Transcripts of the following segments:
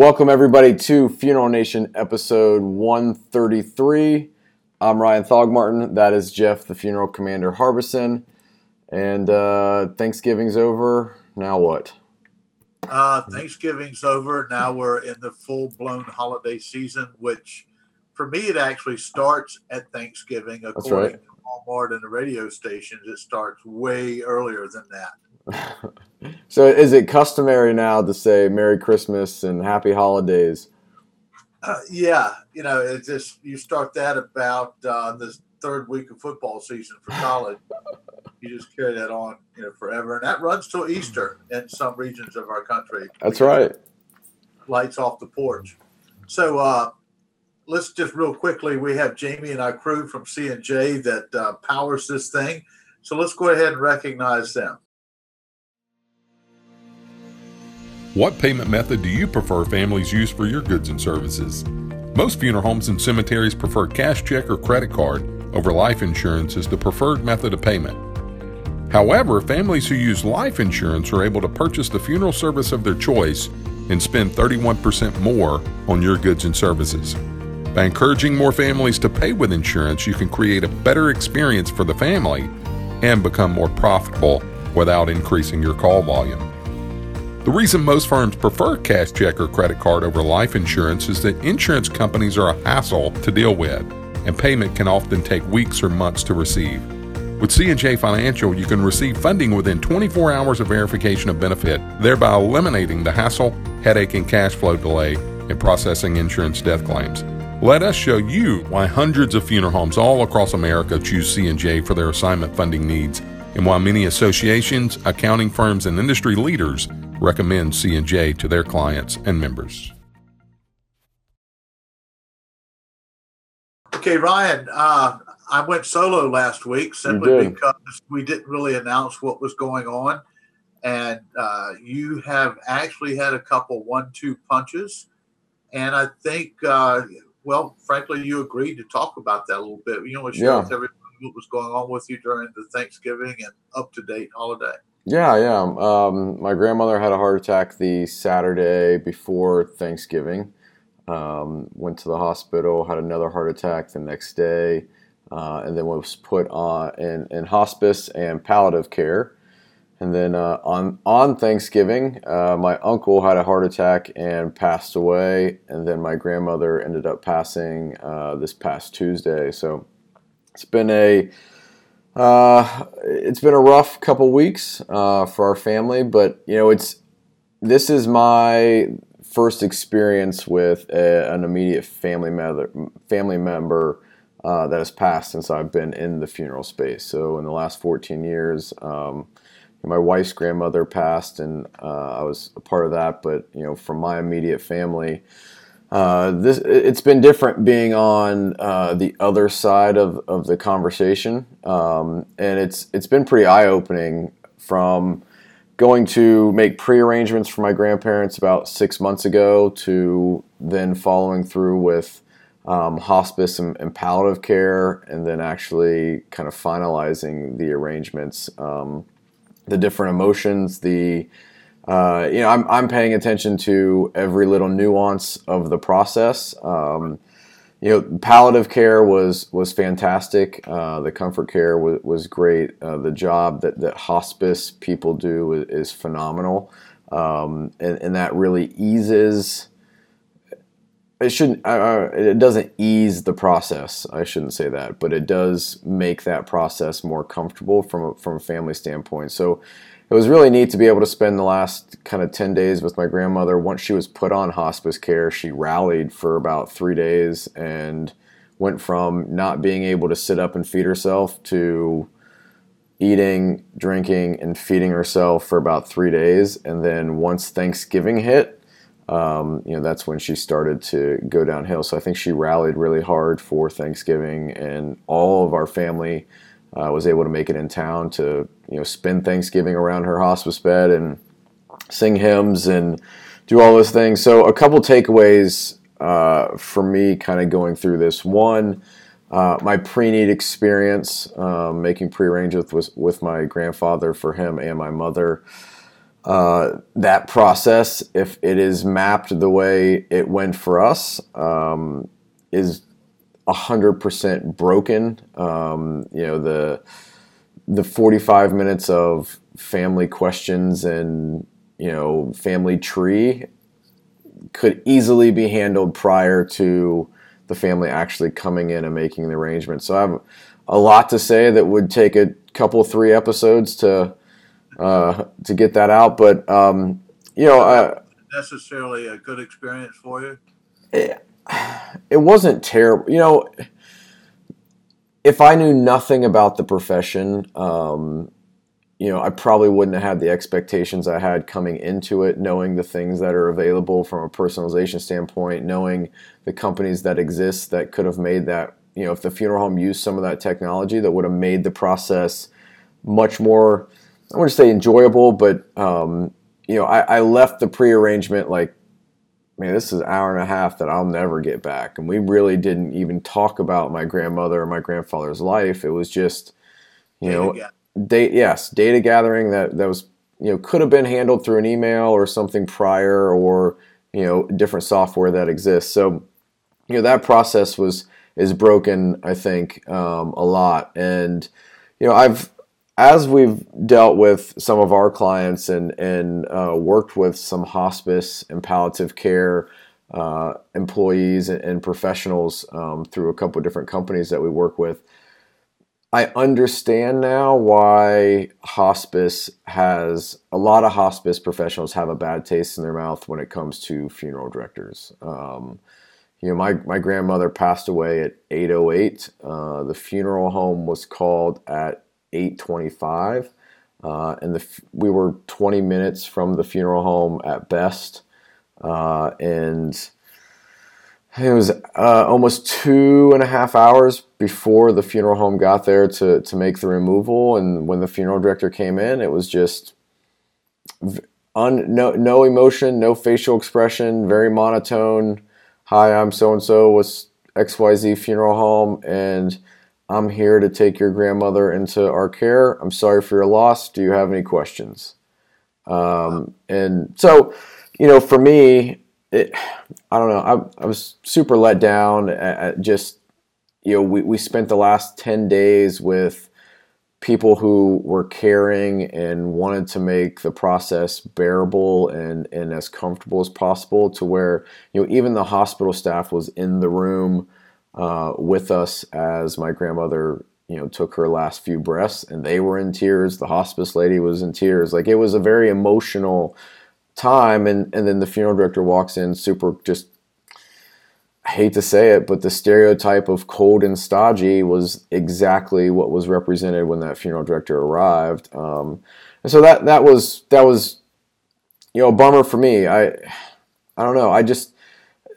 Welcome everybody to Funeral Nation episode 133. I'm Ryan Thogmartin. That is Jeff, the funeral commander, Harbison. And Thanksgiving's over. Now what? Thanksgiving's over. Now we're in the full-blown holiday season, which for me it actually starts at Thanksgiving. According to Walmart and the radio stations, it starts way earlier than that. So is it customary now to say Merry Christmas and Happy Holidays? Yeah. You know, it's just, you start that about the third week of football season for college. You just carry that on, you know, forever. And that runs till Easter in some regions of our country. That's right. Lights off the porch. So let's just real quickly, we have Jamie and our crew from C&J that powers this thing. So let's go ahead and recognize them. What payment method do you prefer families use for your goods and services? Most funeral homes and cemeteries prefer cash check or credit card over life insurance as the preferred method of payment. However, families who use life insurance are able to purchase the funeral service of their choice and spend 31% more on your goods and services. By encouraging more families to pay with insurance, you can create a better experience for the family and become more profitable without increasing your call volume. The reason most firms prefer cash check or credit card over life insurance is that insurance companies are a hassle to deal with, and payment can often take weeks or months to receive. With C&J Financial, you can receive funding within 24 hours of verification of benefit, thereby eliminating the hassle, headache, and cash flow delay in processing insurance death claims. Let us show you why hundreds of funeral homes all across America choose C&J for their assignment funding needs, and why many associations, accounting firms, and industry leaders recommend C&J to their clients and members. Okay, Ryan, I went solo last week simply because we didn't really announce what was going on. And you have actually had a couple 1-2 punches. And I think, well, frankly, you agreed to talk about that a little bit. You know, it shows everybody what was going on with you during the Thanksgiving and up-to-date holiday. Yeah. My grandmother had a heart attack the Saturday before Thanksgiving. Went to the hospital, had another heart attack the next day, and then was put on in hospice and palliative care. And then on Thanksgiving, my uncle had a heart attack and passed away. And then my grandmother ended up passing this past Tuesday. So it's been a rough couple weeks for our family, but you know, this is my first experience with an immediate family member that has passed since I've been in the funeral space. So in the last 14 years, my wife's grandmother passed, and I was a part of that. But you know, from my immediate family. It's been different being on the other side of the conversation, and it's been pretty eye-opening. From going to make pre-arrangements for my grandparents about 6 months ago to then following through with hospice and palliative care, and then actually kind of finalizing the arrangements, the different emotions, you know, I'm paying attention to every little nuance of the process. You know, palliative care was fantastic. The comfort care was great. The job that hospice people do is phenomenal, and that really eases. It doesn't ease the process. I shouldn't say that, but it does make that process more comfortable from a family standpoint. So. It was really neat to be able to spend the last kind of 10 days with my grandmother. Once she was put on hospice care, she rallied for about 3 days and went from not being able to sit up and feed herself to eating, drinking, and feeding herself for about 3 days. And then once Thanksgiving hit, you know, that's when she started to go downhill. So I think she rallied really hard for Thanksgiving, and all of our family was able to make it in town to, you know, spend Thanksgiving around her hospice bed and sing hymns and do all those things. So a couple takeaways for me kind of going through this. One, my pre-need experience, making pre-arrangements with my grandfather for him and my mother. that process, if it is mapped the way it went for us, is 100% broken. You know, the 45 minutes of family questions and, you know, family tree could easily be handled prior to the family actually coming in and making the arrangement. So I have a lot to say that would take a couple, three episodes to get that out. But, you know, necessarily a good experience for you. It wasn't terrible. You know, if I knew nothing about the profession, you know, I probably wouldn't have had the expectations I had coming into it, knowing the things that are available from a personalization standpoint, knowing the companies that exist that could have made that, you know, if the funeral home used some of that technology, that would have made the process much more, I wouldn't say enjoyable, but, you know, I left the pre-arrangement like, man, this is an hour and a half that I'll never get back. And we really didn't even talk about my grandmother or my grandfather's life. It was just, you know, data gathering that was, you know, could have been handled through an email or something prior, or, you know, different software that exists. So, you know, that process is broken, I think, a lot. And, you know, as we've dealt with some of our clients and worked with some hospice and palliative care employees and professionals through a couple of different companies that we work with, I understand now why a lot of hospice professionals have a bad taste in their mouth when it comes to funeral directors. You know, my grandmother passed away at 8:08. The funeral home was called at 8:25, and we were 20 minutes from the funeral home at best, and it was almost 2.5 hours before the funeral home got there to make the removal. And when the funeral director came in, it was just no emotion, no facial expression, very monotone. Hi, I'm so-and-so with XYZ funeral home, and I'm here to take your grandmother into our care. I'm sorry for your loss. Do you have any questions? And so, you know, for me, I don't know. I was super let down at just, you know, we spent the last 10 days with people who were caring and wanted to make the process bearable and as comfortable as possible, to where, you know, even the hospital staff was in the room with us as my grandmother, you know, took her last few breaths, and they were in tears. The hospice lady was in tears. Like, it was a very emotional time, and then the funeral director walks in super, just, I hate to say it, but the stereotype of cold and stodgy was exactly what was represented when that funeral director arrived. And so that was, you know, a bummer for me. I don't know.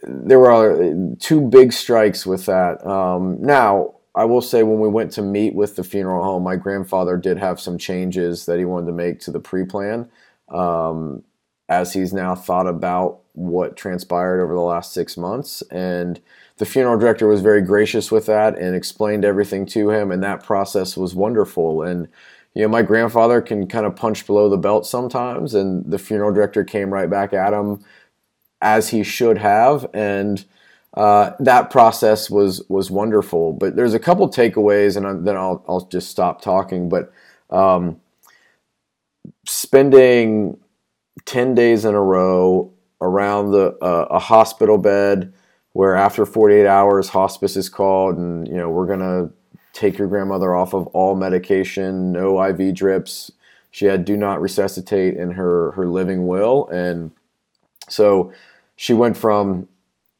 There were two big strikes with that. Now, I will say, when we went to meet with the funeral home, my grandfather did have some changes that he wanted to make to the pre-plan, as he's now thought about what transpired over the last 6 months. And the funeral director was very gracious with that and explained everything to him, and that process was wonderful. And, you know, my grandfather can kind of punch below the belt sometimes, and the funeral director came right back at him, as he should have, and that process was wonderful. But there's a couple takeaways, and then I'll just stop talking. But spending 10 days in a row around a hospital bed, where after 48 hours hospice is called, and, you know, we're gonna take your grandmother off of all medication, no IV drips. She had "do not resuscitate" in her living will, and so she went from,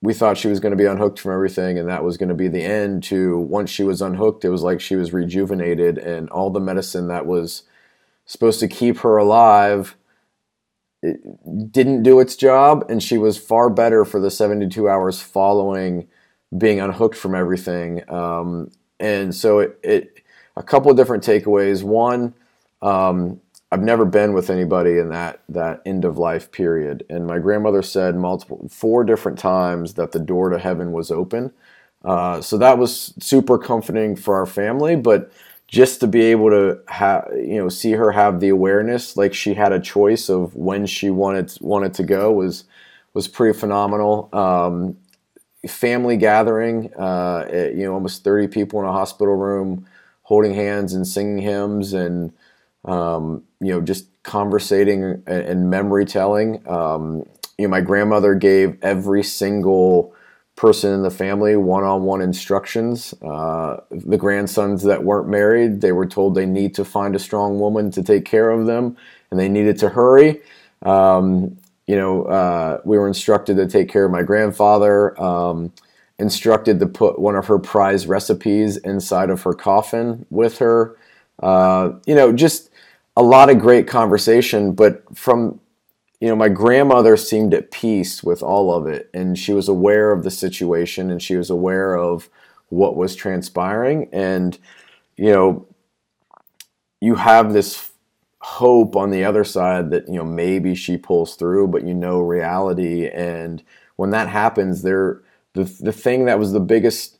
we thought she was going to be unhooked from everything and that was going to be the end, to once she was unhooked, it was like she was rejuvenated, and all the medicine that was supposed to keep her alive, it didn't do its job, and she was far better for the 72 hours following being unhooked from everything. And so a couple of different takeaways. One, I've never been with anybody in that end of life period. And my grandmother said four different times that the door to heaven was open. So that was super comforting for our family, but just to be able to have, you know, see her have the awareness, like she had a choice of when she wanted to go, was pretty phenomenal. Family gathering, you know, almost 30 people in a hospital room, holding hands and singing hymns, and you know, just conversating and memory telling. You know, my grandmother gave every single person in the family one-on-one instructions. The grandsons that weren't married, they were told they need to find a strong woman to take care of them, and they needed to hurry. You know, we were instructed to take care of my grandfather, instructed to put one of her prize recipes inside of her coffin with her. You know, just a lot of great conversation, but from, you know, my grandmother seemed at peace with all of it, and she was aware of the situation, and she was aware of what was transpiring. And, you know, you have this hope on the other side that, you know, maybe she pulls through, but you know, reality. And when that happens, the thing that was the biggest,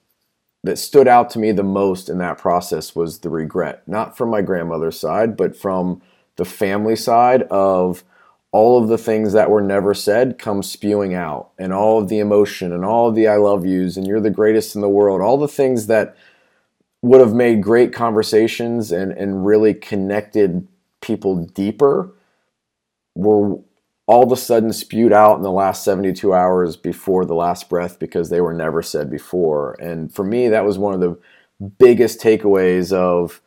that stood out to me the most in that process, was the regret, not from my grandmother's side, but from the family side, of all of the things that were never said come spewing out, and all of the emotion, and all of the I love yous, and you're the greatest in the world, all the things that would have made great conversations and really connected people deeper, were all of a sudden spewed out in the last 72 hours before the last breath, because they were never said before. And for me, that was one of the biggest takeaways of,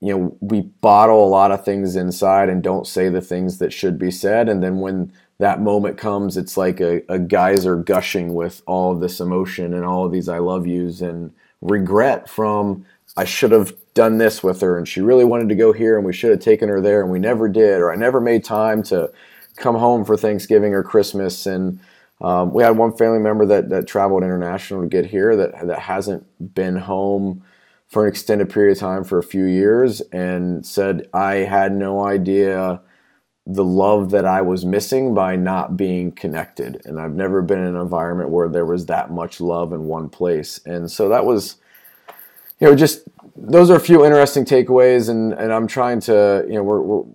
you know, we bottle a lot of things inside and don't say the things that should be said. And then when that moment comes, it's like a geyser gushing with all of this emotion and all of these I love yous and regret from, I should have done this with her, and she really wanted to go here, and we should have taken her there, and we never did, or I never made time to come home for Thanksgiving or Christmas. And we had one family member that traveled international to get here, that hasn't been home for an extended period of time for a few years, and said, I had no idea the love that I was missing by not being connected. And I've never been in an environment where there was that much love in one place. And so that was, you know, just, those are a few interesting takeaways, and I'm trying to, you know,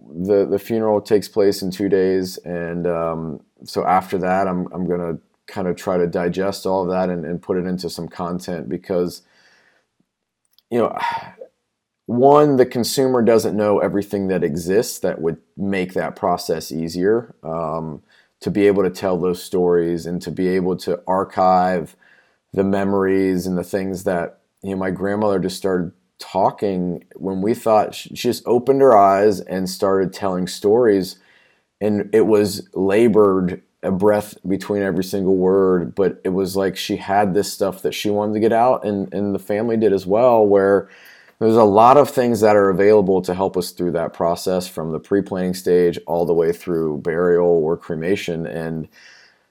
the funeral takes place in 2 days, and so after that, I'm gonna kind of try to digest all of that and put it into some content, because, you know, one, the consumer doesn't know everything that exists that would make that process easier, to be able to tell those stories and to be able to archive the memories and the things that, you know, my grandmother just started talking when we thought, she just opened her eyes and started telling stories, and it was labored, a breath between every single word, but it was like she had this stuff that she wanted to get out, and the family did as well, where there's a lot of things that are available to help us through that process, from the pre-planning stage all the way through burial or cremation, and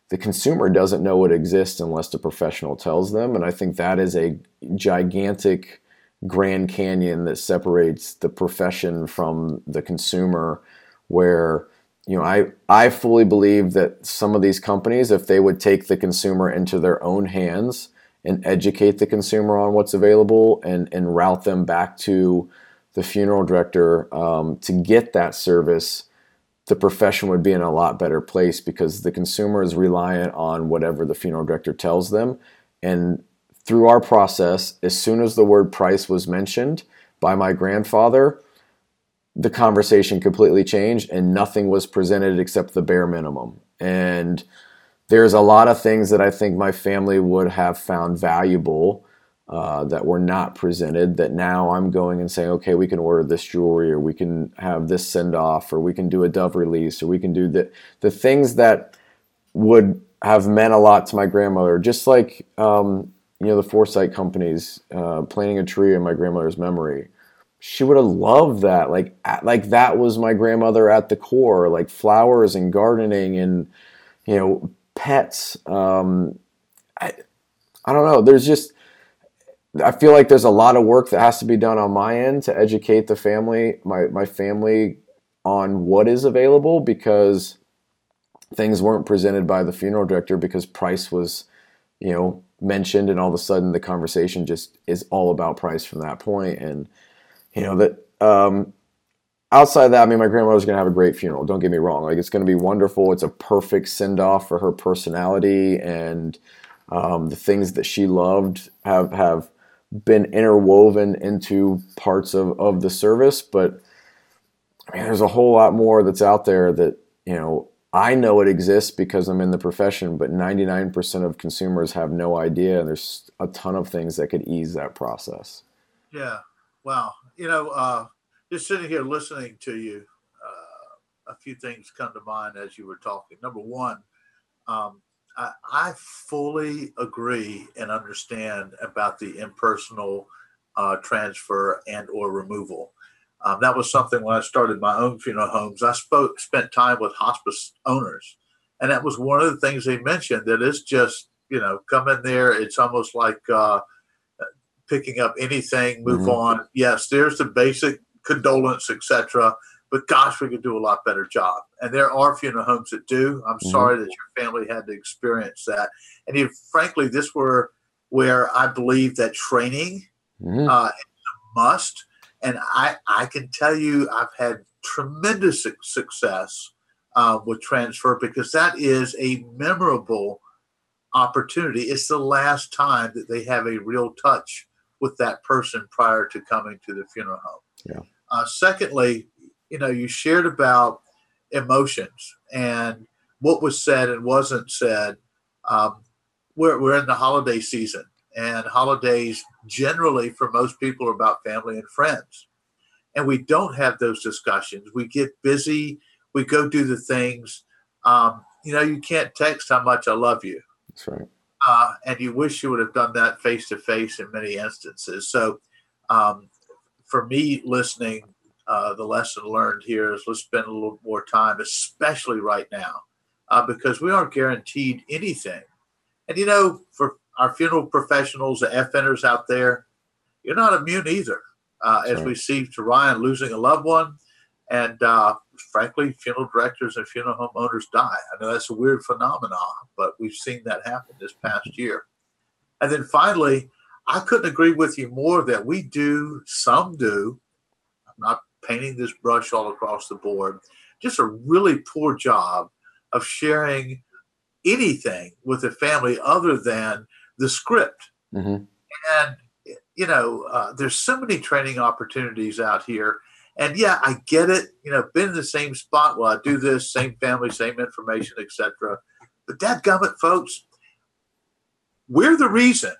the consumer doesn't know it exists unless the professional tells them. And I think that is a gigantic Grand Canyon that separates the profession from the consumer, where, you know, I fully believe that some of these companies, if they would take the consumer into their own hands and educate the consumer on what's available, and route them back to the funeral director, to get that service, the profession would be in a lot better place, because the consumer is reliant on whatever the funeral director tells them. And through our process, as soon as the word price was mentioned by my grandfather, the conversation completely changed, and nothing was presented except the bare minimum. And there's a lot of things that I think my family would have found valuable, that were not presented, that now I'm going and saying, okay, we can order this jewelry, or we can have this send off, or we can do a dove release, or we can do the things that would have meant a lot to my grandmother. Just like, you know, the Foresight companies, planting a tree in my grandmother's memory. She would have loved that. Like that was my grandmother at the core, like flowers and gardening and, you know, pets. I don't know. There's just, I feel like there's a lot of work that has to be done on my end to educate the family, my family, on what is available, because things weren't presented by the funeral director, because price was, you know, mentioned, and all of a sudden the conversation just is all about price from that point. And, you know, that outside of that, I mean, my grandma was going to have a great funeral. Don't get me wrong. Like, it's going to be wonderful. It's a perfect send-off for her personality, and the things that she loved have been interwoven into parts of the service. But I mean, there's a whole lot more that's out there that, you know, I know it exists because I'm in the profession, but 99% of consumers have no idea. And there's a ton of things that could ease that process. Yeah. Wow. You know, just sitting here listening to you, a few things come to mind as you were talking. Number one, I fully agree and understand about the impersonal transfer and or removal. That was something when I started my own funeral homes, I spent time with hospice owners. And that was one of the things they mentioned, that it's just, you know, come in there. It's almost like picking up anything, move mm-hmm. on. Yes, there's the basic condolence, etc. But gosh, we could do a lot better job. And there are funeral homes that do. I'm mm-hmm. sorry that your family had to experience that. And frankly, this were where I believe that training mm-hmm. Is a must. And I can tell you I've had tremendous success with transfer, because that is a memorable opportunity. It's the last time that they have a real touch with that person prior to coming to the funeral home. Yeah. Secondly, you know, you shared about emotions and what was said and wasn't said. We're in the holiday season. And holidays generally for most people are about family and friends. And we don't have those discussions. We get busy. We go do the things. You know, you can't text how much I love you. That's right. And you wish you would have done that face-to-face in many instances. So for me listening, the lesson learned here is let's spend a little more time, especially right now, because we aren't guaranteed anything. And, you know, for our funeral professionals, the FNers out there, you're not immune either. As we see to Ryan losing a loved one, and frankly, funeral directors and funeral home owners die. I know that's a weird phenomenon, but we've seen that happen this past year. And then finally, I couldn't agree with you more that we do, some do, I'm not painting this brush all across the board, just a really poor job of sharing anything with the family other than the script. Mm-hmm. And, you know, there's so many training opportunities out here. And yeah, I get it. You know, been in the same spot while I do this, same family, same information, etc. But dadgummit, folks, we're the reason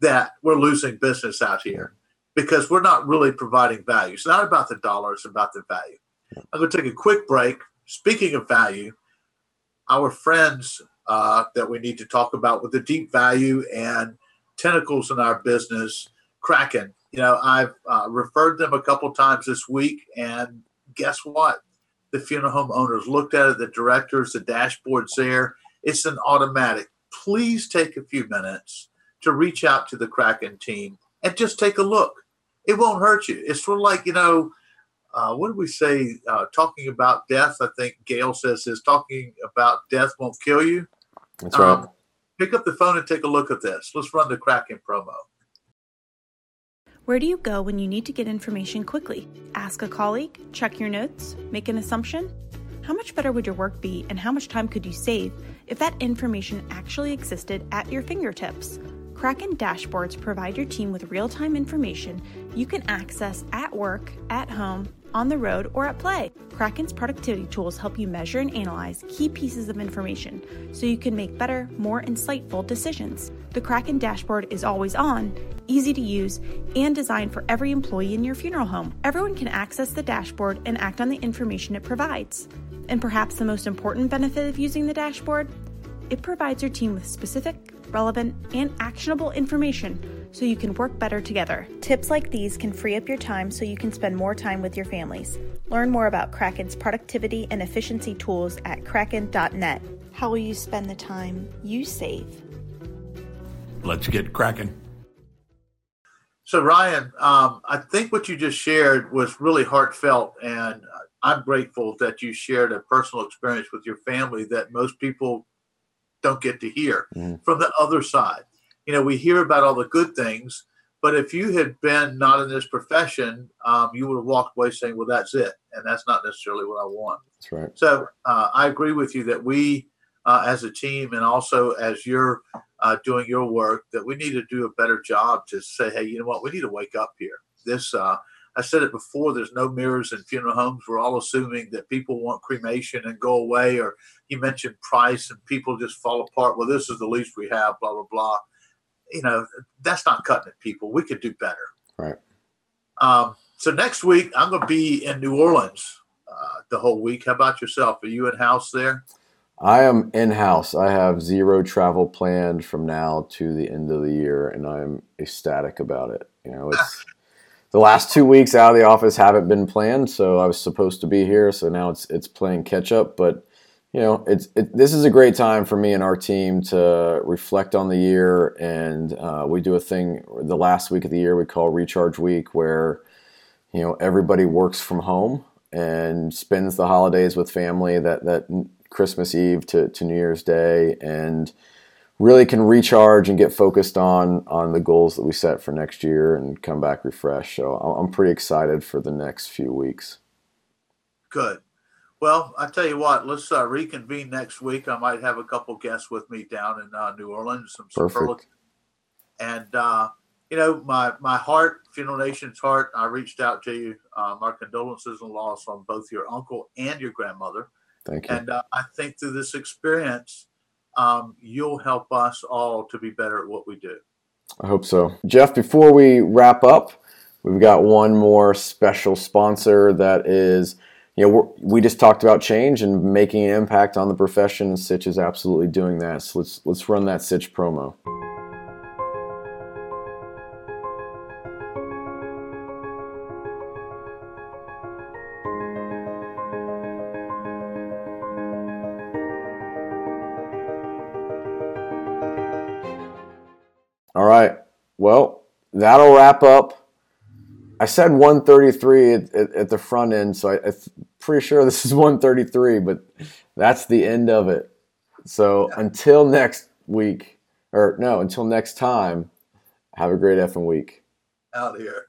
that we're losing business out here, because we're not really providing value. It's not about the dollar, it's about the value. I'm going to take a quick break. Speaking of value, our friends that we need to talk about with the deep value and tentacles in our business, Kraken. You know, I've referred them a couple times this week, and guess what? The funeral home owners looked at it, the directors, the dashboard's there. It's an automatic. Please take a few minutes to reach out to the Kraken team and just take a look. It won't hurt you. It's sort of like, you know, what did we say? Talking about death, I think Gail says this, talking about death won't kill you. That's right. Pick up the phone and take a look at this. Let's run the Kraken promo. Where do you go when you need to get information quickly? Ask a colleague, check your notes, make an assumption? How much better would your work be, and how much time could you save if that information actually existed at your fingertips? Kraken dashboards provide your team with real-time information you can access at work, at home, on the road, or at play. Kraken's productivity tools help you measure and analyze key pieces of information so you can make better, more insightful decisions. The Kraken dashboard is always on, easy to use, and designed for every employee in your funeral home. Everyone can access the dashboard and act on the information it provides. And perhaps the most important benefit of using the dashboard? It provides your team with specific, relevant, and actionable information so you can work better together. Tips like these can free up your time so you can spend more time with your families. Learn more about Kraken's productivity and efficiency tools at kraken.net. How will you spend the time you save? Let's get Kraken. So Ryan, I think what you just shared was really heartfelt, and I'm grateful that you shared a personal experience with your family that most people don't get to hear from the other side. You know, we hear about all the good things, But if you had been not in this profession, you would have walked away saying, well, that's it. And that's not necessarily what I want. That's right. So I agree with you that we as a team and also as you're doing your work, that we need to do a better job to say, hey, you know what? We need to wake up here. This I said it before, there's no mirrors in funeral homes. We're all assuming that people want cremation and go away. Or you mentioned price and people just fall apart. Well, this is the least we have, blah, blah, blah. You know, that's not cutting it, people. We could do better. Right. So next week, I'm going to be in New Orleans the whole week. How about yourself? Are you in-house there? I am in-house. I have zero travel planned from now to the end of the year, and I'm ecstatic about it. You know, it's... The last 2 weeks out of the office haven't been planned, so I was supposed to be here, so now it's playing catch up. But you know, this is a great time for me and our team to reflect on the year, and we do a thing the last week of the year we call Recharge Week, where you know everybody works from home and spends the holidays with family that Christmas Eve to New Year's Day, and really can recharge and get focused on the goals that we set for next year and come back refreshed. So I'm pretty excited for the next few weeks. Good. Well, I tell you what, let's reconvene next week. I might have a couple guests with me down in New Orleans. Perfect. And, you know, my heart, Funeral Nation's heart, I reached out to you. Our condolences and loss on both your uncle and your grandmother. Thank you. And I think through this experience, you'll help us all to be better at what we do. I hope so. Jeff, before we wrap up, we've got one more special sponsor that is, you know, we just talked about change and making an impact on the profession, and Sitch is absolutely doing that. So let's run that Sitch promo. All right. Well, that'll wrap up. I said 133 at the front end, so I'm pretty sure this is 133, but that's the end of it. So until next time, have a great effing week. Out here.